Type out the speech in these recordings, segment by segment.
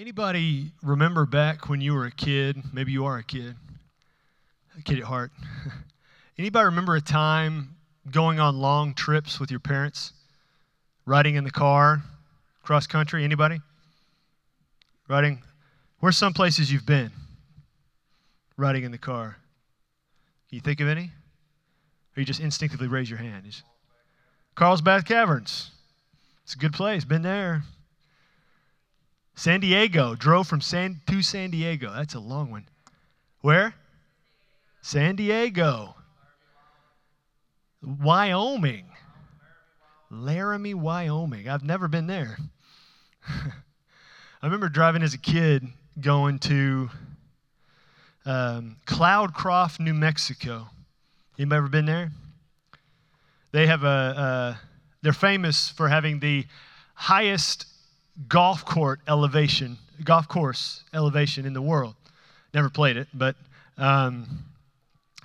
Anybody remember back when you were a kid? Maybe you are a kid at heart. Anybody remember a time going on long trips with your parents, riding in the car, cross country? Anybody? Riding? Where's some places you've been riding in the car? Can you think of any? Or you just instinctively raise your hand? Carlsbad Caverns. It's a good place. Been there. San Diego. Drove from San Diego. That's a long one. Where? San Diego. Wyoming. Laramie, Wyoming. I've never been there. I remember driving as a kid going to Cloudcroft, New Mexico. Anybody ever been there? They have they're famous for having the highest golf course elevation in the world. Never played it, but I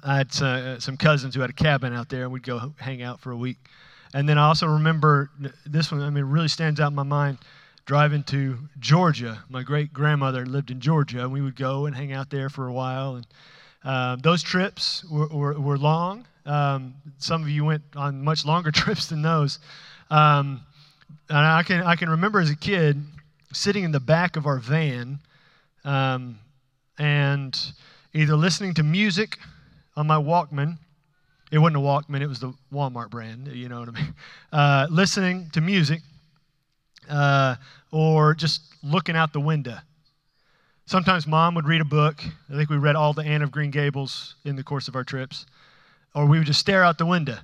had some cousins who had a cabin out there, and we'd go hang out for a week. And then I also remember this one, I mean, it really stands out in my mind, driving to Georgia. My great-grandmother lived in Georgia, and we would go and hang out there for a while. And those trips were long. Some of you went on much longer trips than those. And I can remember as a kid sitting in the back of our van and either listening to music on my Walkman. It wasn't a Walkman, it was the Walmart brand, you know what I mean. Listening to music or just looking out the window. Sometimes Mom would read a book. I think we read all the Anne of Green Gables in the course of our trips. Or we would just stare out the window.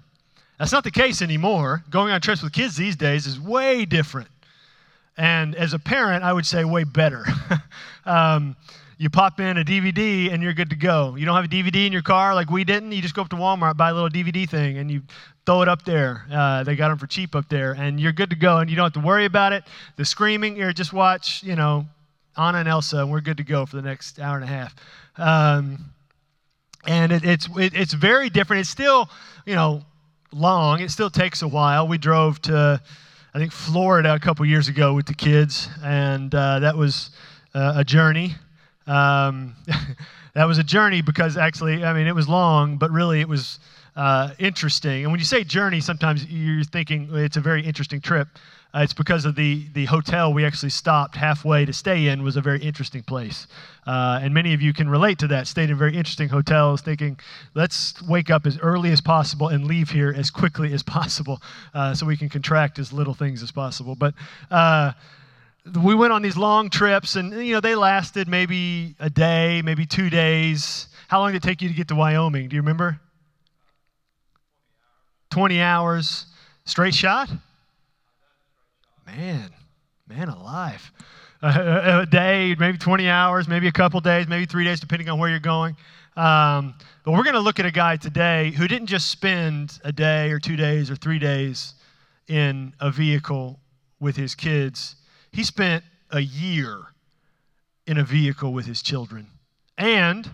That's not the case anymore. Going on trips with kids these days is way different. And as a parent, I would say way better. You pop in a DVD and you're good to go. You don't have a DVD in your car like we didn't. You just go up to Walmart, buy a little DVD thing, and you throw it up there. They got them for cheap up there. And you're good to go, and you don't have to worry about it. The screaming, you're just watch, you know, Anna and Elsa, and we're good to go for the next hour and a half. And it's very different. It's still, you know, long. It still takes a while. We drove to, I think, Florida a couple years ago with the kids, and that was a journey. That was a journey because actually, I mean, it was long, but really it was interesting. And when you say journey, sometimes you're thinking it's a very interesting trip. It's because of the hotel we actually stopped halfway to stay in was a very interesting place. And many of you can relate to that, stayed in very interesting hotels, thinking, let's wake up as early as possible and leave here as quickly as possible so we can contract as little things as possible. But we went on these long trips, and you know they lasted maybe a day, maybe 2 days. How long did it take you to get to Wyoming? Do you remember? 20 hours. Straight shot? Man alive. A day, maybe 20 hours, maybe a couple days, maybe 3 days, depending on where you're going. But we're going to look at a guy today who didn't just spend a day or 2 days or 3 days in a vehicle with his kids. He spent a year in a vehicle with his children and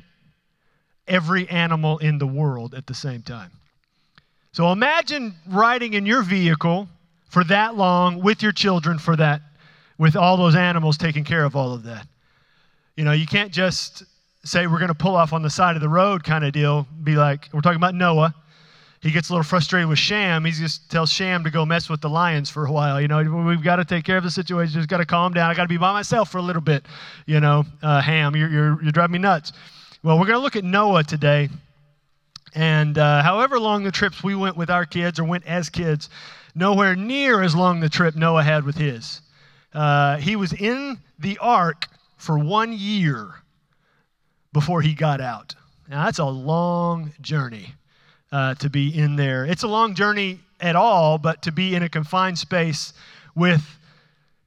every animal in the world at the same time. So imagine riding in your vehicle for that long, with your children, for that, with all those animals taking care of all of that. You know, you can't just say we're going to pull off on the side of the road kind of deal. Be like, we're talking about Noah. He gets a little frustrated with Shem. He just tells Shem to go mess with the lions for a while. You know, we've got to take care of the situation. Just got to calm down. I got to be by myself for a little bit. You know, Ham, you're driving me nuts. Well, we're going to look at Noah today. And however long the trips we went with our kids or went as kids, nowhere near as long the trip Noah had with his. He was in the ark for 1 year before he got out. Now, that's a long journey to be in there. It's a long journey at all, but to be in a confined space with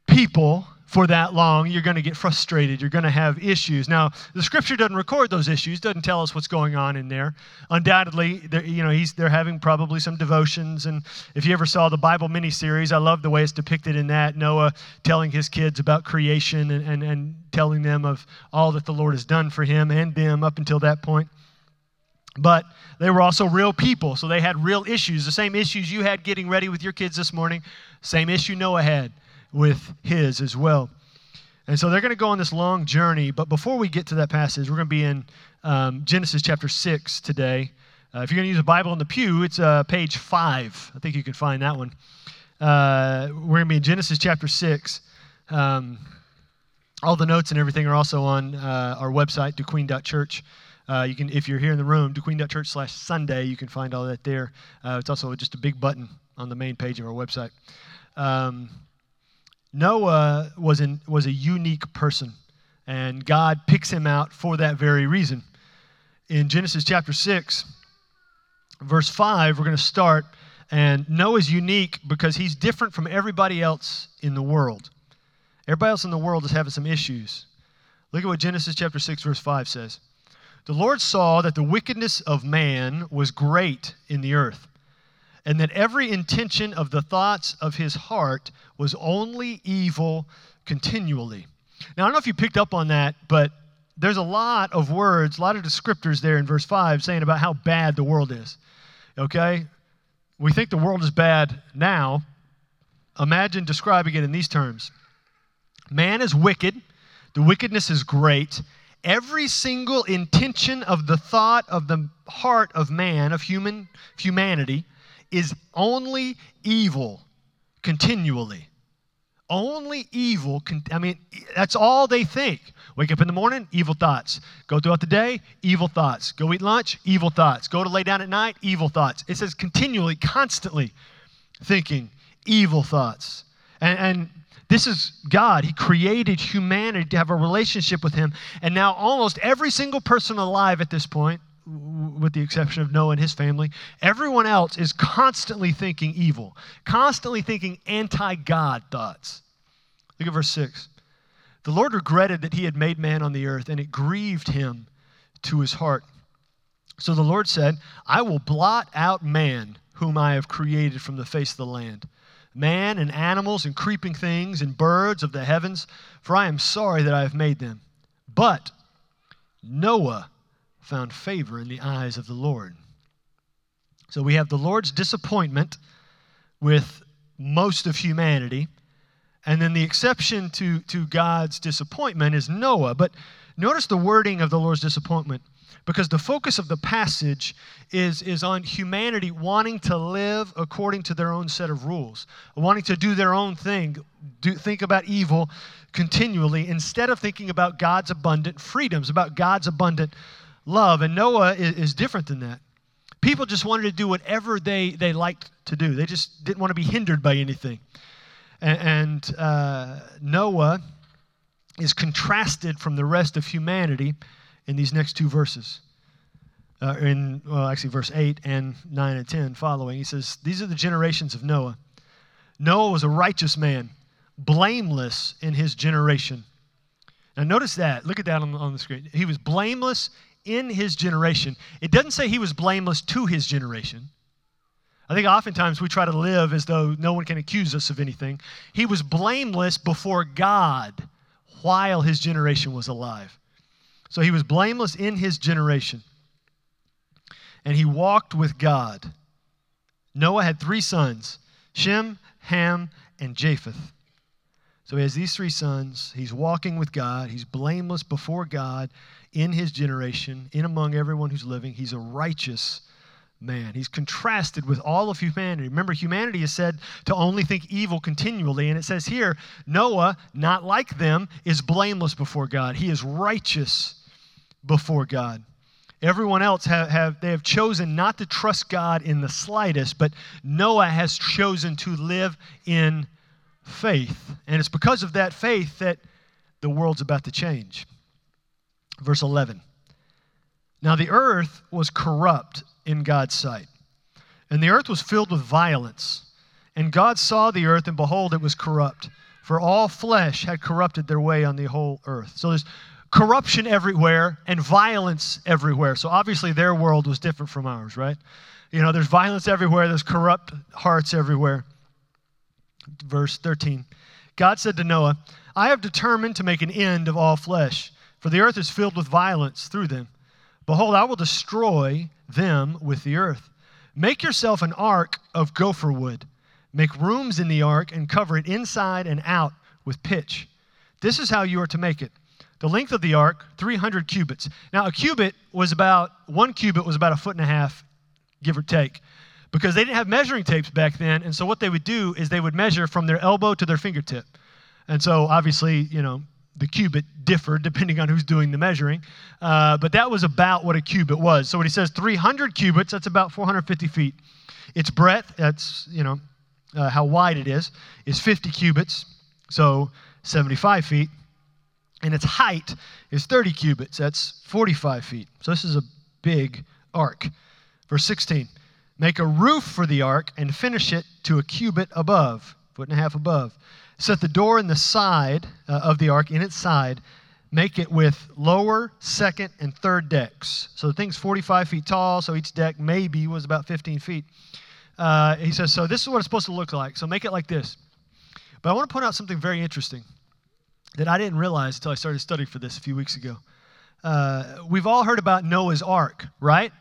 people for that long, you're going to get frustrated. You're going to have issues. Now, the Scripture doesn't record those issues, doesn't tell us what's going on in there. Undoubtedly, you know, they're having probably some devotions. And if you ever saw the Bible miniseries, I love the way it's depicted in that. Noah telling his kids about creation and telling them of all that the Lord has done for him and them up until that point. But they were also real people, so they had real issues. The same issues you had getting ready with your kids this morning, same issue Noah had with his as well. And so they're going to go on this long journey. But before we get to that passage, we're going to be in Genesis chapter 6 today. If you're going to use a Bible in the pew, it's page 5. I think you can find that one. We're going to be in Genesis chapter 6. All the notes and everything are also on our website, duqueen.church. You can, if you're here in the room, duqueen.church/Sunday, you can find all that there. It's also just a big button on the main page of our website. Noah was a unique person, and God picks him out for that very reason. In Genesis chapter 6, verse 5, we're going to start, and Noah's unique because he's different from everybody else in the world. Everybody else in the world is having some issues. Look at what Genesis chapter 6, verse 5 says. The Lord saw that the wickedness of man was great in the earth, and that every intention of the thoughts of his heart was only evil continually. Now, I don't know if you picked up on that, but there's a lot of words, a lot of descriptors there in verse 5 saying about how bad the world is, okay? We think the world is bad now. Imagine describing it in these terms. Man is wicked. The wickedness is great. Every single intention of the thought of the heart of man, of humanity, is only evil continually. Only evil. That's all they think. Wake up in the morning, evil thoughts. Go throughout the day, evil thoughts. Go eat lunch, evil thoughts. Go to lay down at night, evil thoughts. It says continually, constantly thinking evil thoughts. And this is God. He created humanity to have a relationship with him. And now almost every single person alive at this point, with the exception of Noah and his family, everyone else is constantly thinking evil, constantly thinking anti-God thoughts. Look at verse 6. The Lord regretted that he had made man on the earth, and it grieved him to his heart. So the Lord said, I will blot out man, whom I have created from the face of the land, man and animals and creeping things and birds of the heavens, for I am sorry that I have made them. But Noah found favor in the eyes of the Lord. So we have the Lord's disappointment with most of humanity, and then the exception to God's disappointment is Noah. But notice the wording of the Lord's disappointment, because the focus of the passage is on humanity wanting to live according to their own set of rules, wanting to do their own thing, think about evil continually, instead of thinking about God's abundant freedoms, about God's abundant love. And Noah is different than that. People just wanted to do whatever they liked to do. They just didn't want to be hindered by anything. And Noah is contrasted from the rest of humanity in these next two verses. Verse 8 and 9 and 10 following. He says, these are the generations of Noah. Noah was a righteous man, blameless in his generation. Now notice that. Look at that on the screen. He was blameless in his generation. It doesn't say he was blameless to his generation. I think oftentimes we try to live as though no one can accuse us of anything. He was blameless before God while his generation was alive. So he was blameless in his generation. And he walked with God. Noah had three sons, Shem, Ham, and Japheth. So he has these three sons. He's walking with God. He's blameless before God in his generation, in among everyone who's living. He's a righteous man. He's contrasted with all of humanity. Remember, humanity is said to only think evil continually. And it says here, Noah, not like them, is blameless before God. He is righteous before God. Everyone else, they have chosen not to trust God in the slightest, but Noah has chosen to live in faith. And it's because of that faith that the world's about to change. Verse 11. Now the earth was corrupt in God's sight, and the earth was filled with violence. And God saw the earth, and behold, it was corrupt, for all flesh had corrupted their way on the whole earth. So there's corruption everywhere and violence everywhere. So obviously their world was different from ours, right? You know, there's violence everywhere, there's corrupt hearts everywhere. Verse 13, God said to Noah, I have determined to make an end of all flesh, for the earth is filled with violence through them. Behold, I will destroy them with the earth. Make yourself an ark of gopher wood. Make rooms in the ark and cover it inside and out with pitch. This is how you are to make it. The length of the ark, 300 cubits. Now, one cubit was about 1.5 feet, give or take, because they didn't have measuring tapes back then. And so what they would do is they would measure from their elbow to their fingertip. And so obviously, the cubit differed depending on who's doing the measuring. But that was about what a cubit was. So when he says 300 cubits, that's about 450 feet. Its breadth, that's, how wide it is 50 cubits, so 75 feet. And its height is 30 cubits, that's 45 feet. So this is a big ark. Verse 16, make a roof for the ark and finish it to a cubit above, 1.5 feet above. Set the door in the side of the ark, in its side. Make it with lower, second, and third decks. So the thing's 45 feet tall, so each deck maybe was about 15 feet. He says, so this is what it's supposed to look like. So make it like this. But I want to point out something very interesting that I didn't realize until I started studying for this a few weeks ago. We've all heard about Noah's Ark, right?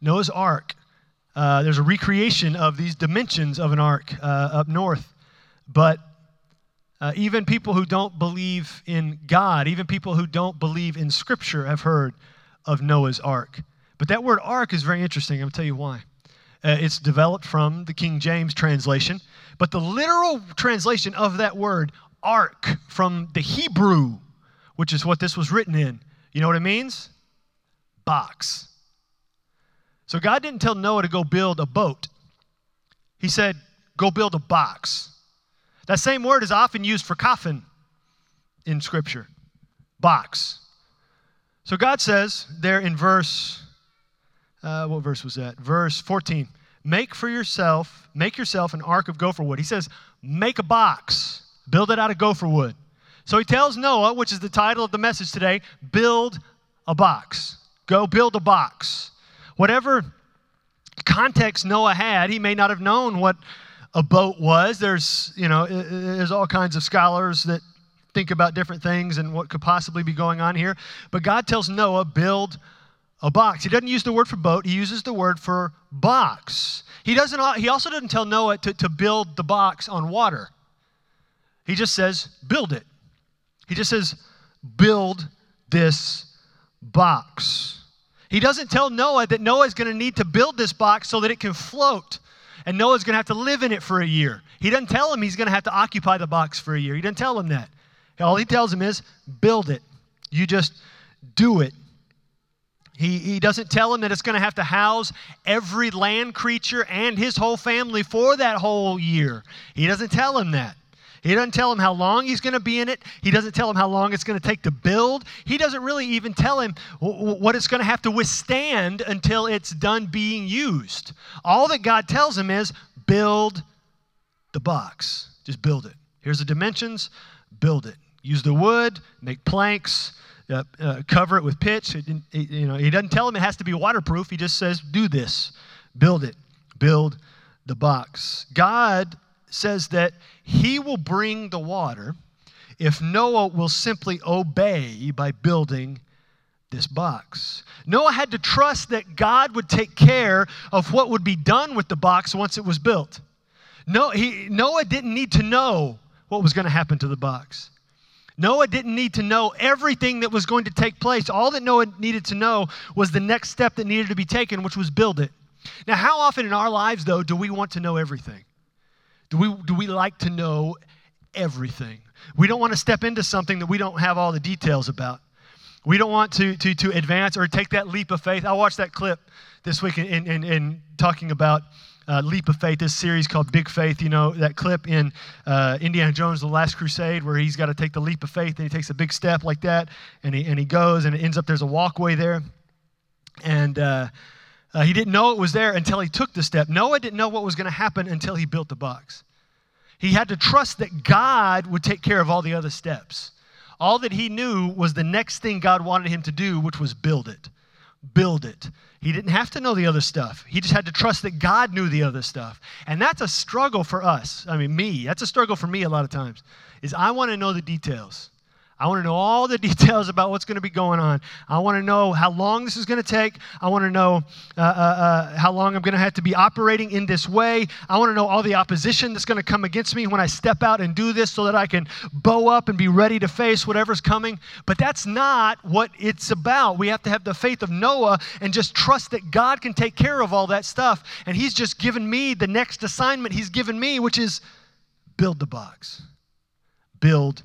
Noah's Ark. There's a recreation of these dimensions of an ark up north. But even people who don't believe in God, even people who don't believe in Scripture have heard of Noah's Ark. But that word ark is very interesting. I'm going to tell you why. It's developed from the King James translation. But the literal translation of that word, ark, from the Hebrew, which is what this was written in, you know what it means? Box. So God didn't tell Noah to go build a boat. He said, go build a box. That same word is often used for coffin in Scripture, box. So God says there in verse, what verse was that? Verse 14, make yourself an ark of gopher wood. He says, make a box, build it out of gopher wood. So he tells Noah, which is the title of the message today, build a box. Go build a box. Whatever context Noah had, he may not have known what a boat was. There's all kinds of scholars that think about different things and what could possibly be going on here. But God tells Noah, build a box. He doesn't use the word for boat. He uses the word for box. He also doesn't tell Noah to build the box on water. He just says, build it. He just says, build this box. He doesn't tell Noah that Noah is going to need to build this box so that it can float. And Noah's going to have to live in it for a year. He doesn't tell him he's going to have to occupy the box for a year. He doesn't tell him that. All he tells him is, build it. You just do it. He doesn't tell him that it's going to have to house every land creature and his whole family for that whole year. He doesn't tell him that. He doesn't tell him how long he's going to be in it. He doesn't tell him how long it's going to take to build. He doesn't really even tell him what it's going to have to withstand until it's done being used. All that God tells him is build the box. Just build it. Here's the dimensions. Build it. Use the wood. Make planks. Cover it with pitch. He doesn't tell him it has to be waterproof. He just says, do this. Build it. Build the box. God says that he will bring the water if Noah will simply obey by building this box. Noah had to trust that God would take care of what would be done with the box once it was built. Noah didn't need to know what was going to happen to the box. Noah didn't need to know everything that was going to take place. All that Noah needed to know was the next step that needed to be taken, which was build it. Now, how often in our lives, though, do we want to know everything? Do we like to know everything? We don't want to step into something that we don't have all the details about. We don't want to advance or take that leap of faith. I watched that clip this week in talking about leap of faith, this series called Big Faith. That clip in Indiana Jones, The Last Crusade, where he's got to take the leap of faith and he takes a big step like that and he goes and it ends up there's a walkway there. And he didn't know it was there until he took the step. Noah didn't know what was going to happen until he built the box. He had to trust that God would take care of all the other steps. All that he knew was the next thing God wanted him to do, which was build it. Build it. He didn't have to know the other stuff. He just had to trust that God knew the other stuff. And that's a struggle for us. I mean, me. That's a struggle for me a lot of times, is I want to know the details. I want to know all the details about what's going to be going on. I want to know how long this is going to take. I want to know how long I'm going to have to be operating in this way. I want to know all the opposition that's going to come against me when I step out and do this so that I can bow up and be ready to face whatever's coming. But that's not what it's about. We have to have the faith of Noah and just trust that God can take care of all that stuff. And he's just given me the next assignment he's given me, which is build the box. Build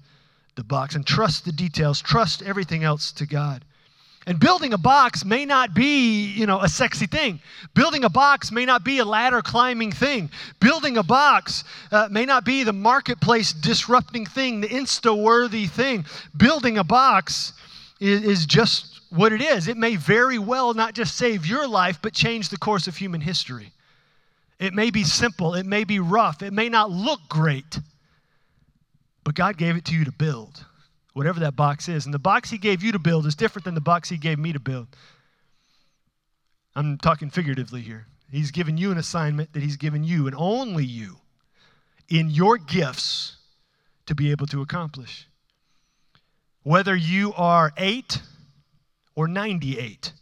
the box and trust the details, trust everything else to God. And building a box may not be, a sexy thing. Building a box may not be a ladder climbing thing. Building a box may not be the marketplace disrupting thing, the insta-worthy thing. Building a box is just what it is. It may very well not just save your life, but change the course of human history. It may be simple. It may be rough. It may not look great. But God gave it to you to build, whatever that box is. And the box he gave you to build is different than the box he gave me to build. I'm talking figuratively here. He's given you an assignment that he's given you, and only you, in your gifts, to be able to accomplish. Whether you are 8 or 98,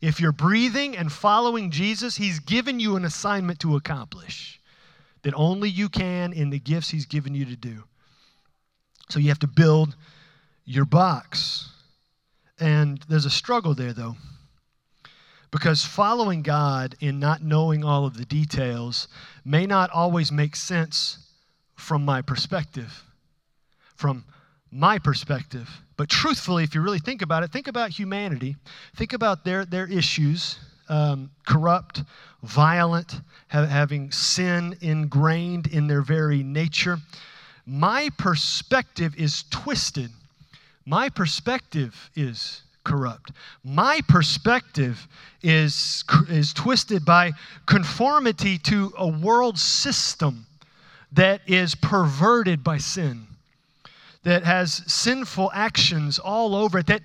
if you're breathing and following Jesus, he's given you an assignment to accomplish that only you can in the gifts he's given you to do. So you have to build your box. And there's a struggle there, though, because following God and not knowing all of the details may not always make sense from my perspective. But truthfully, if you really think about it, think about humanity. Think about their issues, corrupt, violent, having sin ingrained in their very nature. My perspective is twisted. My perspective is corrupt. My perspective is twisted by conformity to a world system that is perverted by sin, that has sinful actions all over it, that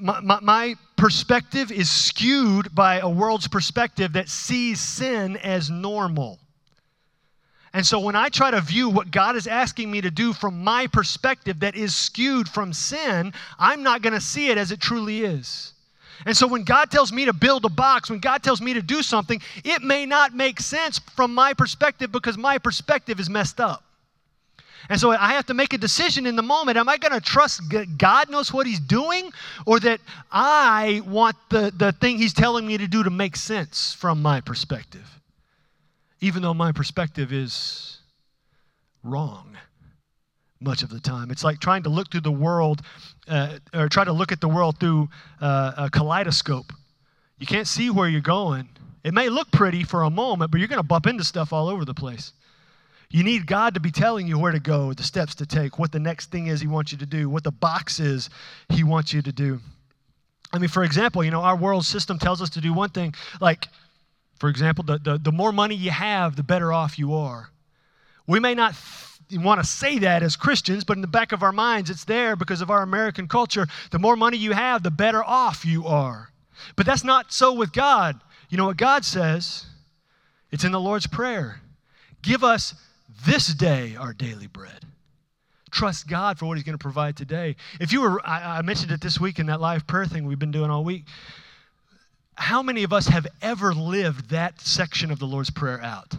my perspective is skewed by a world's perspective that sees sin as normal. And so when I try to view what God is asking me to do from my perspective that is skewed from sin, I'm not going to see it as it truly is. And so when God tells me to build a box, when God tells me to do something, it may not make sense from my perspective because my perspective is messed up. And so I have to make a decision in the moment. Am I going to trust God knows what he's doing, or that I want the thing he's telling me to do to make sense from my perspective? Even though my perspective is wrong much of the time. It's like trying to look through the world, or try to look at the world through a kaleidoscope. You can't see where you're going. It may look pretty for a moment, but you're going to bump into stuff all over the place. You need God to be telling you where to go, the steps to take, what the next thing is he wants you to do, what the box is he wants you to do. I mean, for example, our world system tells us to do one thing, like, for example, the more money you have, the better off you are. We may not want to say that as Christians, but in the back of our minds, it's there because of our American culture. The more money you have, the better off you are. But that's not so with God. You know what God says? It's in the Lord's Prayer. Give us this day our daily bread. Trust God for what he's going to provide today. If you were, I mentioned it this week in that live prayer thing we've been doing all week. How many of us have ever lived that section of the Lord's Prayer out?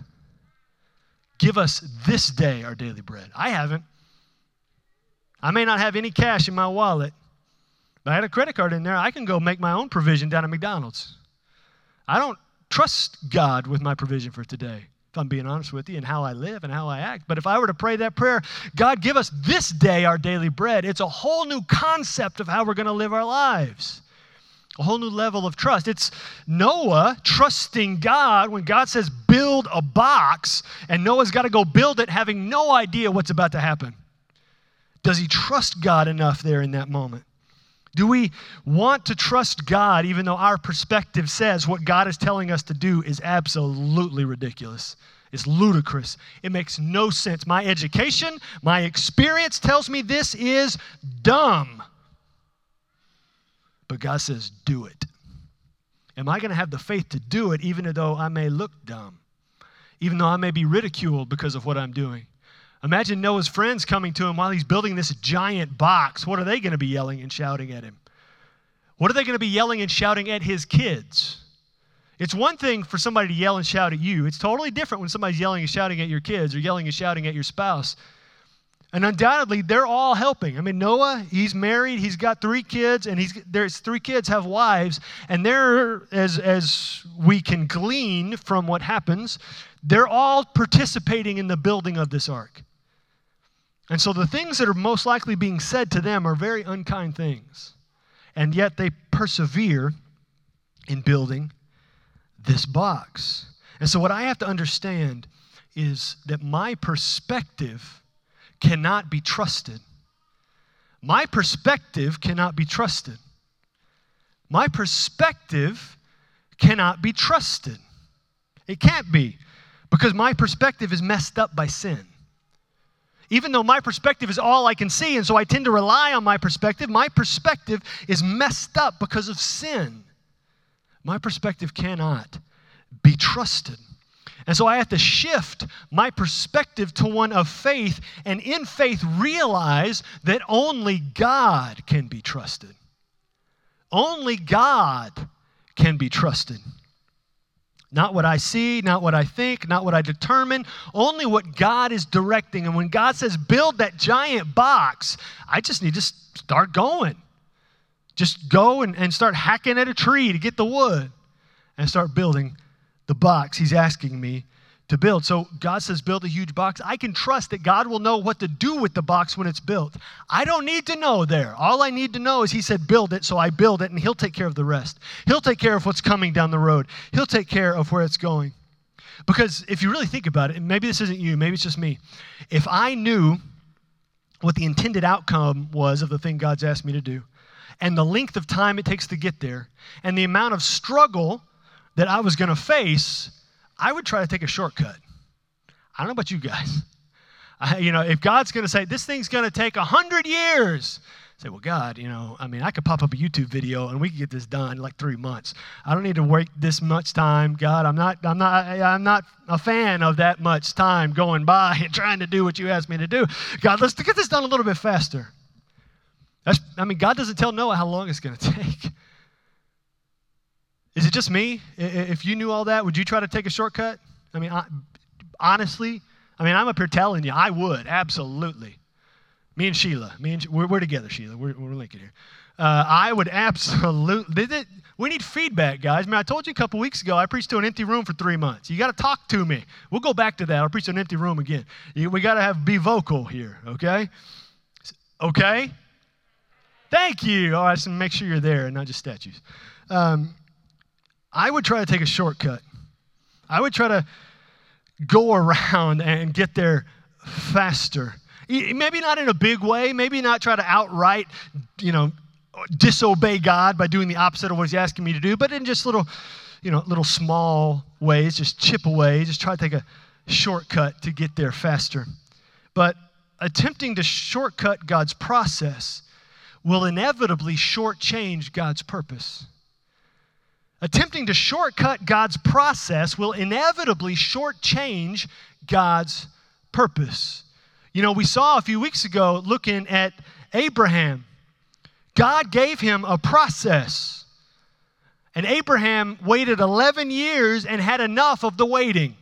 Give us this day our daily bread. I haven't. I may not have any cash in my wallet, but I had a credit card in there. I can go make my own provision down at McDonald's. I don't trust God with my provision for today, if I'm being honest with you, and how I live and how I act. But if I were to pray that prayer, God, give us this day our daily bread, it's a whole new concept of how we're going to live our lives. A whole new level of trust. It's Noah trusting God when God says build a box, and Noah's got to go build it having no idea what's about to happen. Does he trust God enough there in that moment? Do we want to trust God even though our perspective says what God is telling us to do is absolutely ridiculous? It's ludicrous. It makes no sense. My education, my experience tells me this is dumb. But God says, do it. Am I going to have the faith to do it even though I may look dumb? Even though I may be ridiculed because of what I'm doing? Imagine Noah's friends coming to him while he's building this giant box. What are they going to be yelling and shouting at him? What are they going to be yelling and shouting at his kids? It's one thing for somebody to yell and shout at you. It's totally different when somebody's yelling and shouting at your kids or yelling and shouting at your spouse. And undoubtedly, they're all helping. I mean, Noah, he's married, he's got three kids, and his three kids have wives. And they're, as we can glean from what happens, they're all participating in the building of this ark. And so the things that are most likely being said to them are very unkind things. And yet they persevere in building this box. And so what I have to understand is that my perspective cannot be trusted. My perspective cannot be trusted. My perspective cannot be trusted. It can't be, because my perspective is messed up by sin. Even though my perspective is all I can see, and so I tend to rely on my perspective is messed up because of sin. My perspective cannot be trusted. And so I have to shift my perspective to one of faith, and in faith realize that only God can be trusted. Only God can be trusted. Not what I see, not what I think, not what I determine, only what God is directing. And when God says, build that giant box, I just need to start going. Just go and start hacking at a tree to get the wood and start building the box he's asking me to build. So God says, build a huge box. I can trust that God will know what to do with the box when it's built. I don't need to know there. All I need to know is he said, build it, so I build it, and he'll take care of the rest. He'll take care of what's coming down the road. He'll take care of where it's going. Because if you really think about it, and maybe this isn't you, maybe it's just me. If I knew what the intended outcome was of the thing God's asked me to do, and the length of time it takes to get there, and the amount of struggle that I was going to face, I would try to take a shortcut. I don't know about you guys. If God's going to say, this thing's going to take 100 years, I say, well, God, I could pop up a YouTube video and we could get this done in like 3 months. I don't need to wait this much time. God, I'm not a fan of that much time going by and trying to do what you asked me to do. God, let's get this done a little bit faster. God doesn't tell Noah how long it's going to take. Is it just me? If you knew all that, would you try to take a shortcut? I'm up here telling you, I would, absolutely. Me and Sheila, we're together, Sheila. We're linking here. I would absolutely. We need feedback, guys. I told you a couple weeks ago, I preached to an empty room for 3 months. You got to talk to me. We'll go back to that. I'll preach to an empty room again. We got to be vocal here, okay? Okay? Thank you. All right, so make sure you're there and not just statues. I would try to take a shortcut. I would try to go around and get there faster. Maybe not in a big way. Maybe not try to outright, disobey God by doing the opposite of what he's asking me to do, but in just little small ways, just chip away, just try to take a shortcut to get there faster. But attempting to shortcut God's process will inevitably shortchange God's purpose. Attempting to shortcut God's process will inevitably shortchange God's purpose. We saw a few weeks ago looking at Abraham. God gave him a process. And Abraham waited 11 years and had enough of the waiting.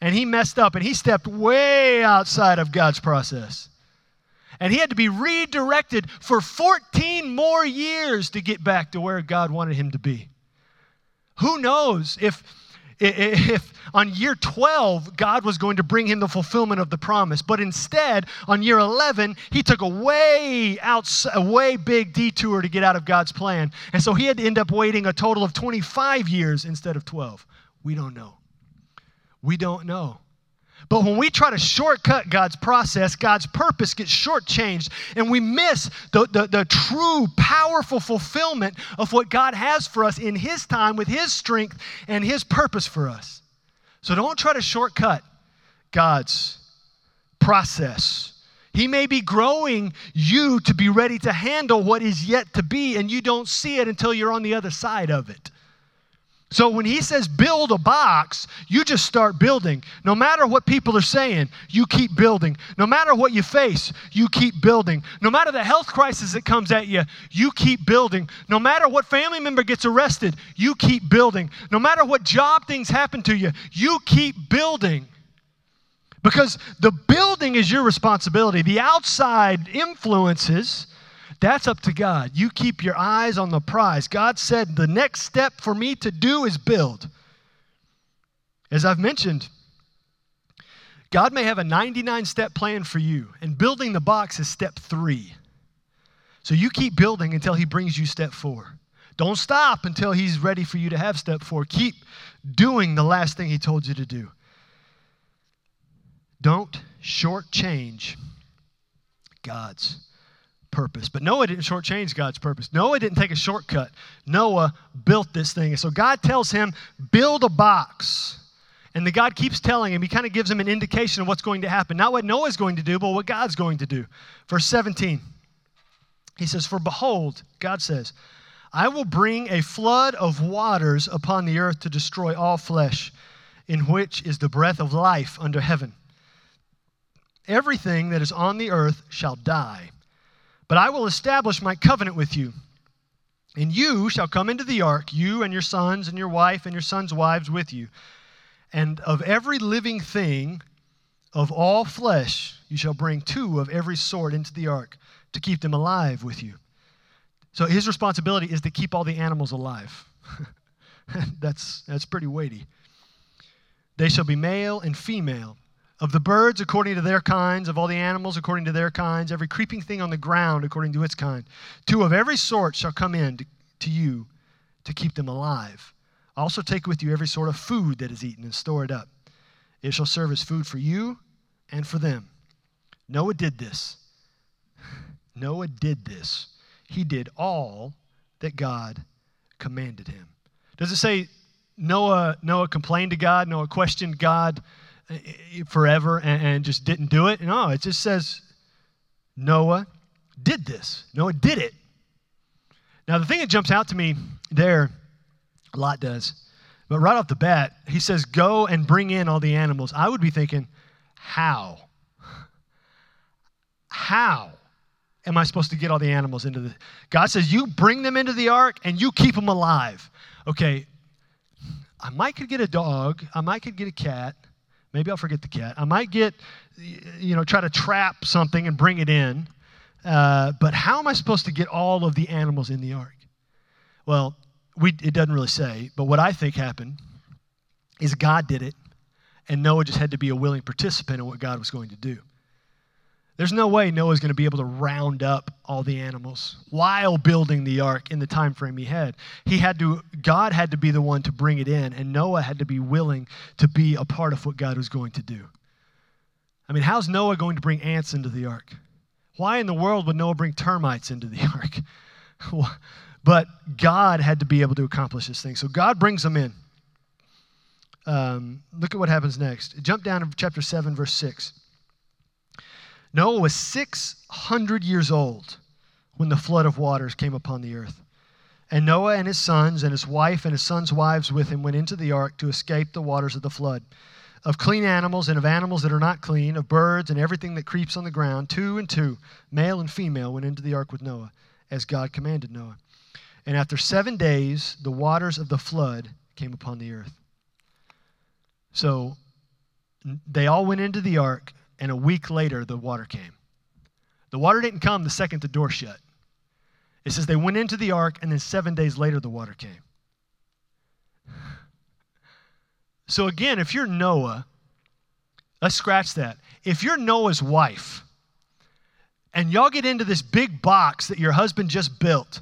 And he messed up and he stepped way outside of God's process. And he had to be redirected for 14 more years to get back to where God wanted him to be. Who knows if on year 12, God was going to bring him the fulfillment of the promise. But instead, on year 11, he took a way big detour to get out of God's plan. And so he had to end up waiting a total of 25 years instead of 12. We don't know. But when we try to shortcut God's process, God's purpose gets shortchanged, and we miss the true, powerful fulfillment of what God has for us in his time, with his strength, and his purpose for us. So don't try to shortcut God's process. He may be growing you to be ready to handle what is yet to be, and you don't see it until you're on the other side of it. So when he says build a box, you just start building. No matter what people are saying, you keep building. No matter what you face, you keep building. No matter the health crisis that comes at you, you keep building. No matter what family member gets arrested, you keep building. No matter what job things happen to you, you keep building. Because the building is your responsibility. The outside influences, that's up to God. You keep your eyes on the prize. God said, the next step for me to do is build. As I've mentioned, God may have a 99-step plan for you, and building the box is step 3. So you keep building until he brings you step 4. Don't stop until he's ready for you to have step 4. Keep doing the last thing he told you to do. Don't shortchange God's purpose. But Noah didn't shortchange God's purpose. Noah didn't take a shortcut. Noah built this thing. And so God tells him, build a box. And the God keeps telling him, he kind of gives him an indication of what's going to happen. Not what Noah's going to do, but what God's going to do. Verse 17, he says, for behold, God says, I will bring a flood of waters upon the earth to destroy all flesh, in which is the breath of life under heaven. Everything that is on the earth shall die. But I will establish my covenant with you, and you shall come into the ark, you and your sons and your wife and your sons' wives with you. And of every living thing, of all flesh, you shall bring 2 of every sort into the ark to keep them alive with you. So his responsibility is to keep all the animals alive. That's pretty weighty. They shall be male and female. Of the birds, according to their kinds, of all the animals, according to their kinds, every creeping thing on the ground, according to its kind. 2 of every sort shall come in to you to keep them alive. Also take with you every sort of food that is eaten and store it up. It shall serve as food for you and for them. Noah did this. Noah did this. He did all that God commanded him. Does it say Noah complained to God, Noah questioned God forever and just didn't do it? No, it just says Noah did this. Noah did it. Now, the thing that jumps out to me there, a lot does, but right off the bat, he says, go and bring in all the animals. I would be thinking, how? How am I supposed to get all the animals into the... God says, you bring them into the ark and you keep them alive. Okay, I might could get a dog. I might could get a cat. Maybe I'll forget the cat. I might get, try to trap something and bring it in. But how am I supposed to get all of the animals in the ark? Well, it doesn't really say. But what I think happened is God did it, and Noah just had to be a willing participant in what God was going to do. There's no way Noah's going to be able to round up all the animals while building the ark in the time frame he had. God had to be the one to bring it in, and Noah had to be willing to be a part of what God was going to do. I mean, how's Noah going to bring ants into the ark? Why in the world would Noah bring termites into the ark? But God had to be able to accomplish this thing. So God brings them in. Look at what happens next. Jump down to chapter 7, verse 6. Noah was 600 years old when the flood of waters came upon the earth. And Noah and his sons and his wife and his sons' wives with him went into the ark to escape the waters of the flood. Of clean animals and of animals that are not clean, of birds and everything that creeps on the ground, 2 and 2, male and female, went into the ark with Noah, as God commanded Noah. And after 7 days, the waters of the flood came upon the earth. So they all went into the ark. And a week later, the water came. The water didn't come the second the door shut. It says they went into the ark, and then 7 days later, the water came. So again, if you're Noah, let's scratch that. If you're Noah's wife, and y'all get into this big box that your husband just built,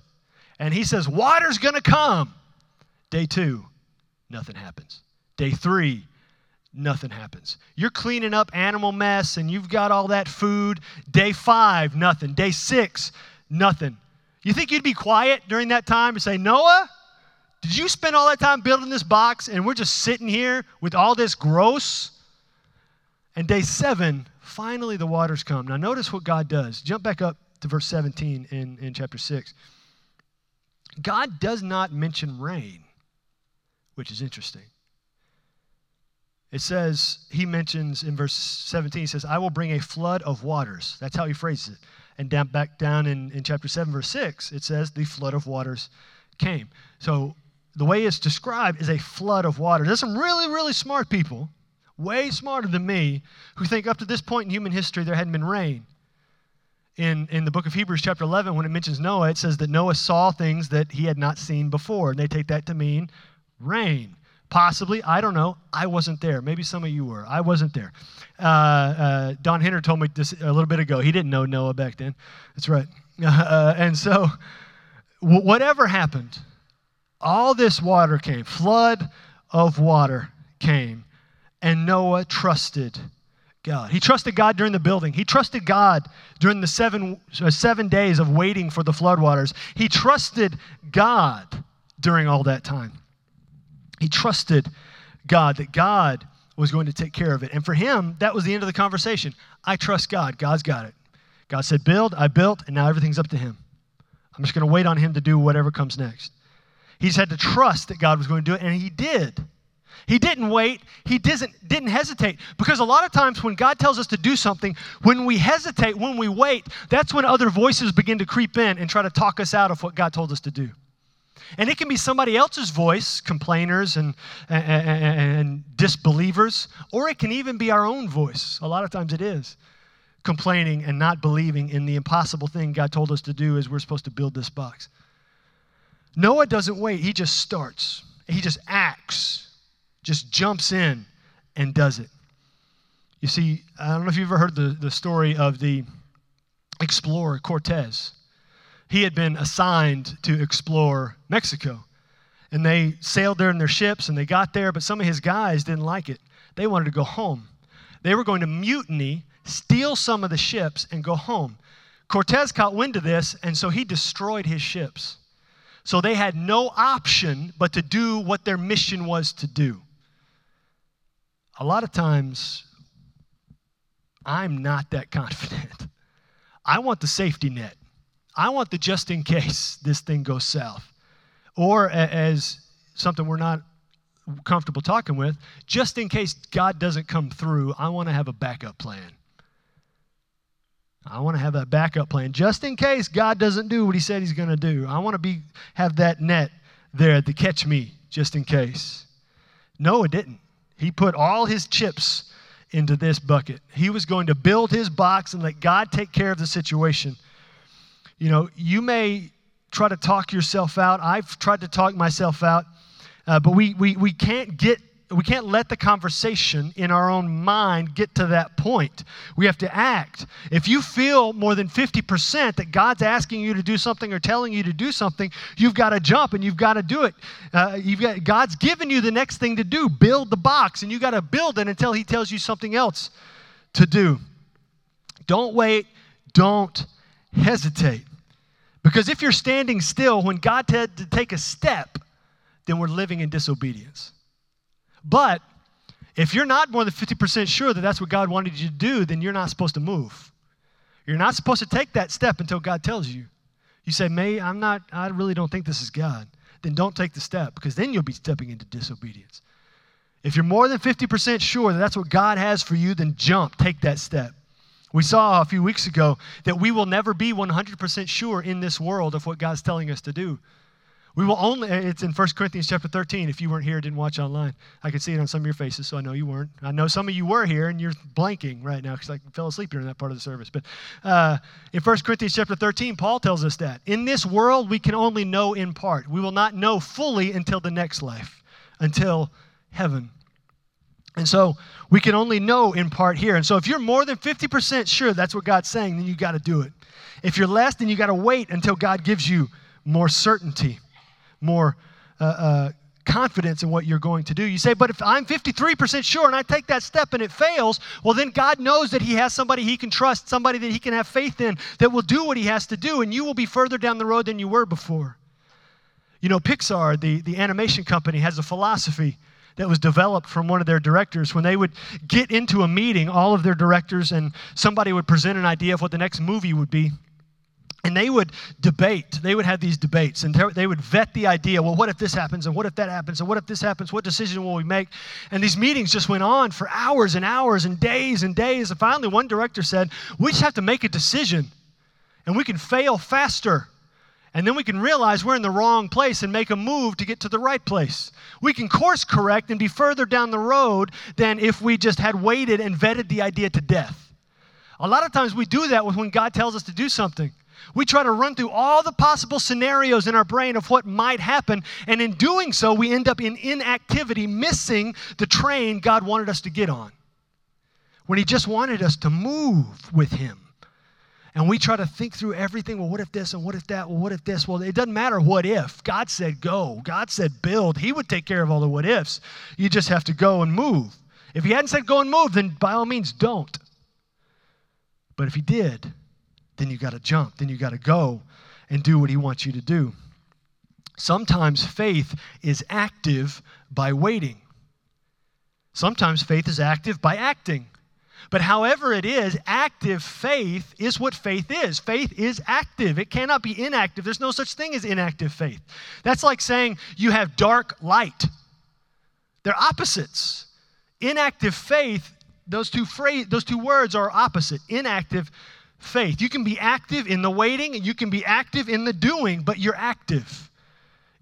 and he says, water's going to come. Day 2, nothing happens. Day 3, nothing happens. You're cleaning up animal mess and you've got all that food. Day 5, nothing. Day 6, nothing. You think you'd be quiet during that time and say, Noah, did you spend all that time building this box and we're just sitting here with all this gross? And day 7, finally the waters come. Now notice what God does. Jump back up to verse 17 in chapter 6. God does not mention rain which is interesting. It says, he mentions in verse 17, he says, I will bring a flood of waters. That's how he phrases it. And down, back down in chapter 7, verse 6, it says the flood of waters came. So the way it's described is a flood of water. There's some really, really smart people, way smarter than me, who think up to this point in human history there hadn't been rain. In the book of Hebrews chapter 11, when it mentions Noah, it says that Noah saw things that he had not seen before. And they take that to mean rain. Possibly, I don't know. I wasn't there. Maybe some of you were. I wasn't there. Don Henner told me this a little bit ago. He didn't know Noah back then. That's right. And so whatever happened, all this water came. Flood of water came. And Noah trusted God. He trusted God during the building. He trusted God during the seven days of waiting for the floodwaters. He trusted God during all that time. He trusted God, that God was going to take care of it. And for him, that was the end of the conversation. I trust God. God's got it. God said, build. I built, and now everything's up to him. I'm just going to wait on him to do whatever comes next. He just had to trust that God was going to do it, and he did. He didn't wait. He didn't hesitate. Because a lot of times when God tells us to do something, when we hesitate, when we wait, that's when other voices begin to creep in and try to talk us out of what God told us to do. And it can be somebody else's voice, complainers and disbelievers, or it can even be our own voice. A lot of times it is. Complaining and not believing in the impossible thing God told us to do is we're supposed to build this box. Noah doesn't wait. He just starts. He just acts. Just jumps in and does it. You see, I don't know if you've ever heard the story of the explorer Cortez. He had been assigned to explore Mexico. And they sailed there in their ships, and they got there, but some of his guys didn't like it. They wanted to go home. They were going to mutiny, steal some of the ships, and go home. Cortez caught wind of this, and so he destroyed his ships. So they had no option but to do what their mission was to do. A lot of times, I'm not that confident. I want the safety net. I want the just in case this thing goes south. Or as something we're not comfortable talking with, just in case God doesn't come through, I want to have a backup plan. I want to have a backup plan. Just in case God doesn't do what he said he's going to do. I want to have that net there to catch me just in case. Noah didn't. He put all his chips into this bucket. He was going to build his box and let God take care of the situation. You know, you may try to talk yourself out. I've tried to talk myself out, but we can't get, we can't let the conversation in our own mind get to that point. We have to act. If you feel more than 50% that God's asking you to do something or telling you to do something, you've got to jump and you've got to do it. God's given you the next thing to do, build the box, and you got to build it until he tells you something else to do. Don't wait. Don't hesitate. Because if you're standing still when God had to take a step, then we're living in disobedience. But if you're not more than 50% sure that that's what God wanted you to do, then you're not supposed to move. You're not supposed to take that step until God tells you. You say, I really don't think this is God. Then don't take the step, because then you'll be stepping into disobedience. If you're more than 50% sure that that's what God has for you, then jump, take that step. We saw a few weeks ago that we will never be 100% sure in this world of what God's telling us to do. We will only, it's in 1 Corinthians chapter 13. If you weren't here, didn't watch online. I could see it on some of your faces, so I know you weren't. I know some of you were here, and you're blanking right now because I fell asleep during that part of the service. But in 1 Corinthians chapter 13, Paul tells us that. In this world, we can only know in part. We will not know fully until the next life, until heaven. And so we can only know in part here. And so if you're more than 50% sure that's what God's saying, then you got to do it. If you're less, then you got to wait until God gives you more certainty, more confidence in what you're going to do. You say, but if I'm 53% sure and I take that step and it fails, well, then God knows that he has somebody he can trust, somebody that he can have faith in that will do what he has to do, and you will be further down the road than you were before. You know, Pixar, the animation company, has a philosophy that was developed from one of their directors. When they would get into a meeting, all of their directors, and somebody would present an idea of what the next movie would be, And they would debate. They would have these debates, and they would vet the idea. Well, what if this happens, and what if that happens, and what if this happens? What decision will we make? And these meetings just went on for hours and hours and days and days. And finally, one director said, "We just have to make a decision, and we can fail faster, and then we can realize we're in the wrong place and make a move to get to the right place. We can course correct and be further down the road than if we just had waited and vetted the idea to death." A lot of times we do that when God tells us to do something. We try to run through all the possible scenarios in our brain of what might happen, and in doing so, we end up in inactivity, missing the train God wanted us to get on, when He just wanted us to move with Him. And we try to think through everything. Well, what if this, and what if that, well, what if this? Well, it doesn't matter what if. God said go. God said build. He would take care of all the what ifs. You just have to go and move. If He hadn't said go and move, then by all means, don't. But if He did, then you got to jump. Then you got to go and do what He wants you to do. Sometimes faith is active by waiting. Sometimes faith is active by acting. But however it is, active faith is what faith is. Faith is active. It cannot be inactive. There's no such thing as inactive faith. That's like saying you have dark light. They're opposites. Inactive faith, those two words are opposite. Inactive faith. You can be active in the waiting, and you can be active in the doing, but you're active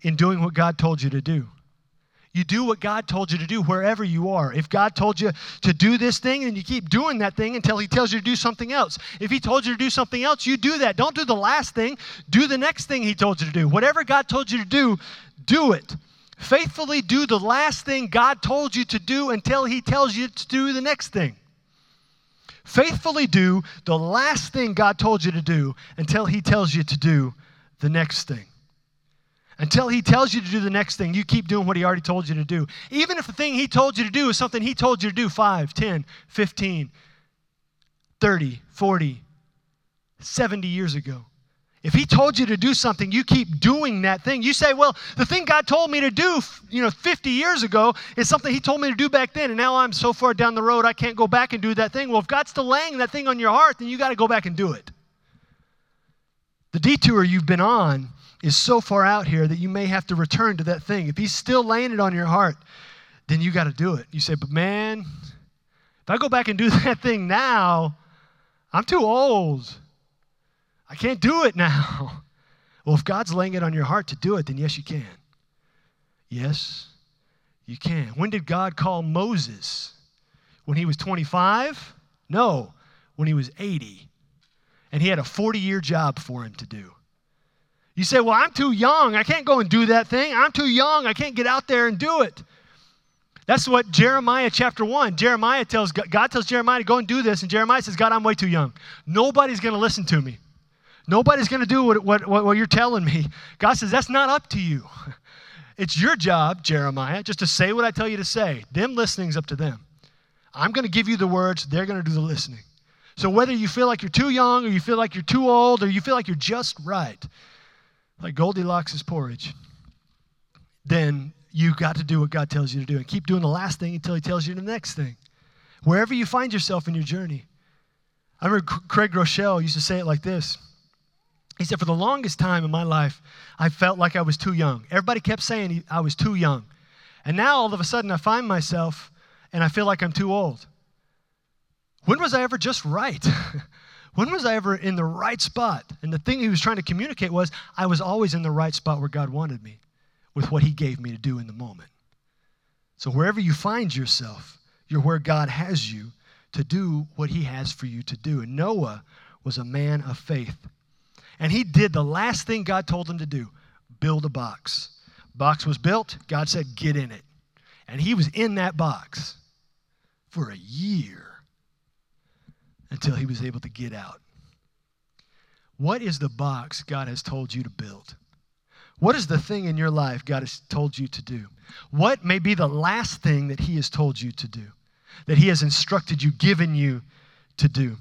in doing what God told you to do. You do what God told you to do wherever you are. If God told you to do this thing, then you keep doing that thing until He tells you to do something else. If He told you to do something else, you do that. Don't do the last thing. Do the next thing He told you to do. Whatever God told you to do, do it. Faithfully do the last thing God told you to do until He tells you to do the next thing. Faithfully do the last thing God told you to do until He tells you to do the next thing. Until He tells you to do the next thing, you keep doing what He already told you to do. Even if the thing He told you to do is something He told you to do 5, 10, 15, 30, 40, 70 years ago. If He told you to do something, you keep doing that thing. You say, well, the thing God told me to do 50 years ago is something He told me to do back then, and now I'm so far down the road I can't go back and do that thing. Well, if God's still laying that thing on your heart, then you got to go back and do it. The detour you've been on is so far out here that you may have to return to that thing. If He's still laying it on your heart, then you got to do it. You say, but man, if I go back and do that thing now, I'm too old. I can't do it now. Well, if God's laying it on your heart to do it, then yes, you can. Yes, you can. When did God call Moses? When he was 25? No, when he was 80. And he had a 40-year job for him to do. You say, well, I'm too young. I can't go and do that thing. I'm too young. I can't get out there and do it. That's what Jeremiah chapter 1. God tells Jeremiah to go and do this, and Jeremiah says, God, I'm way too young. Nobody's going to listen to me. Nobody's going to do what you're telling me. God says, that's not up to you. It's your job, Jeremiah, just to say what I tell you to say. Them listening's up to them. I'm going to give you the words. They're going to do the listening. So whether you feel like you're too young or you feel like you're too old or you feel like you're just right, like Goldilocks' porridge, then you got to do what God tells you to do and keep doing the last thing until He tells you the next thing. Wherever you find yourself in your journey. I remember Craig Groeschel used to say it like this. He said, for the longest time in my life, I felt like I was too young. Everybody kept saying I was too young. And now all of a sudden I find myself and I feel like I'm too old. When was I ever just right? When was I ever in the right spot? And the thing he was trying to communicate was I was always in the right spot where God wanted me with what He gave me to do in the moment. So wherever you find yourself, you're where God has you to do what He has for you to do. And Noah was a man of faith. And he did the last thing God told him to do, build a box. Box was built. God said, get in it. And he was in that box for a year until he was able to get out. What is the box God has told you to build? What is the thing in your life God has told you to do? What may be the last thing that He has told you to do, that He has instructed you, given you to do?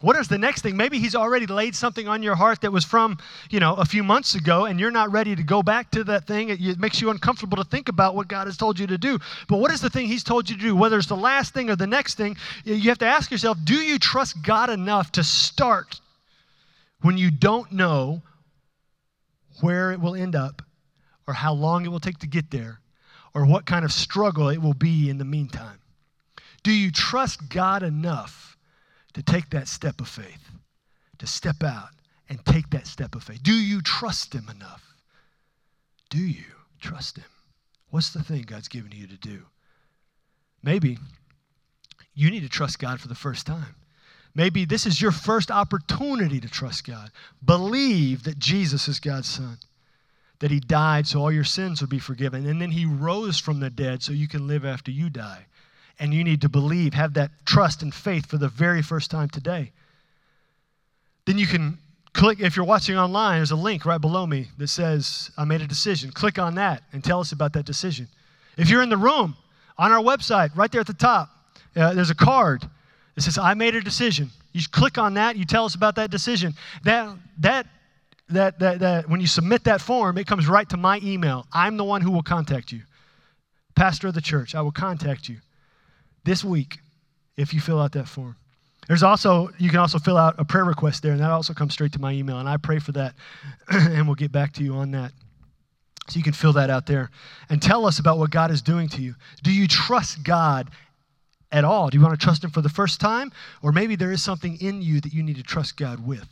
What is the next thing? Maybe He's already laid something on your heart that was from, a few months ago, and you're not ready to go back to that thing. It makes you uncomfortable to think about what God has told you to do. But what is the thing He's told you to do? Whether it's the last thing or the next thing, you have to ask yourself, do you trust God enough to start when you don't know where it will end up or how long it will take to get there or what kind of struggle it will be in the meantime? Do you trust God enough to take that step of faith, to step out and take that step of faith? Do you trust Him enough? Do you trust Him? What's the thing God's given you to do? Maybe you need to trust God for the first time. Maybe this is your first opportunity to trust God. Believe that Jesus is God's Son, that He died so all your sins would be forgiven, and then He rose from the dead so you can live after you die. And you need to believe, have that trust and faith for the very first time today. Then you can click, if you're watching online, there's a link right below me that says, I made a decision. Click on that and tell us about that decision. If you're in the room, on our website, right there at the top, there's a card. It says, I made a decision. You click on that, you tell us about that decision. That when you submit that form, it comes right to my email. I'm the one who will contact you. Pastor of the church, I will contact you this week if you fill out that form. There's also, you can also fill out a prayer request there, and that also comes straight to my email, and I pray for that, and we'll get back to you on that. So you can fill that out there and tell us about what God is doing to you. Do you trust God at all? Do you want to trust Him for the first time? Or maybe there is something in you that you need to trust God with.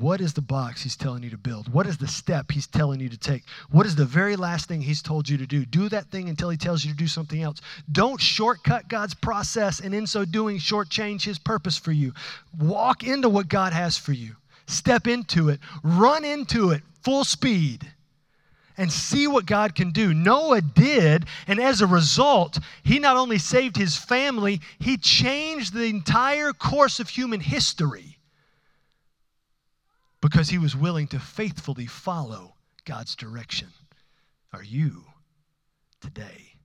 What is the box He's telling you to build? What is the step He's telling you to take? What is the very last thing He's told you to do? Do that thing until He tells you to do something else. Don't shortcut God's process and in so doing shortchange His purpose for you. Walk into what God has for you. Step into it. Run into it full speed. And see what God can do. Noah did, and as a result, he not only saved his family, he changed the entire course of human history because he was willing to faithfully follow God's direction. Are you today?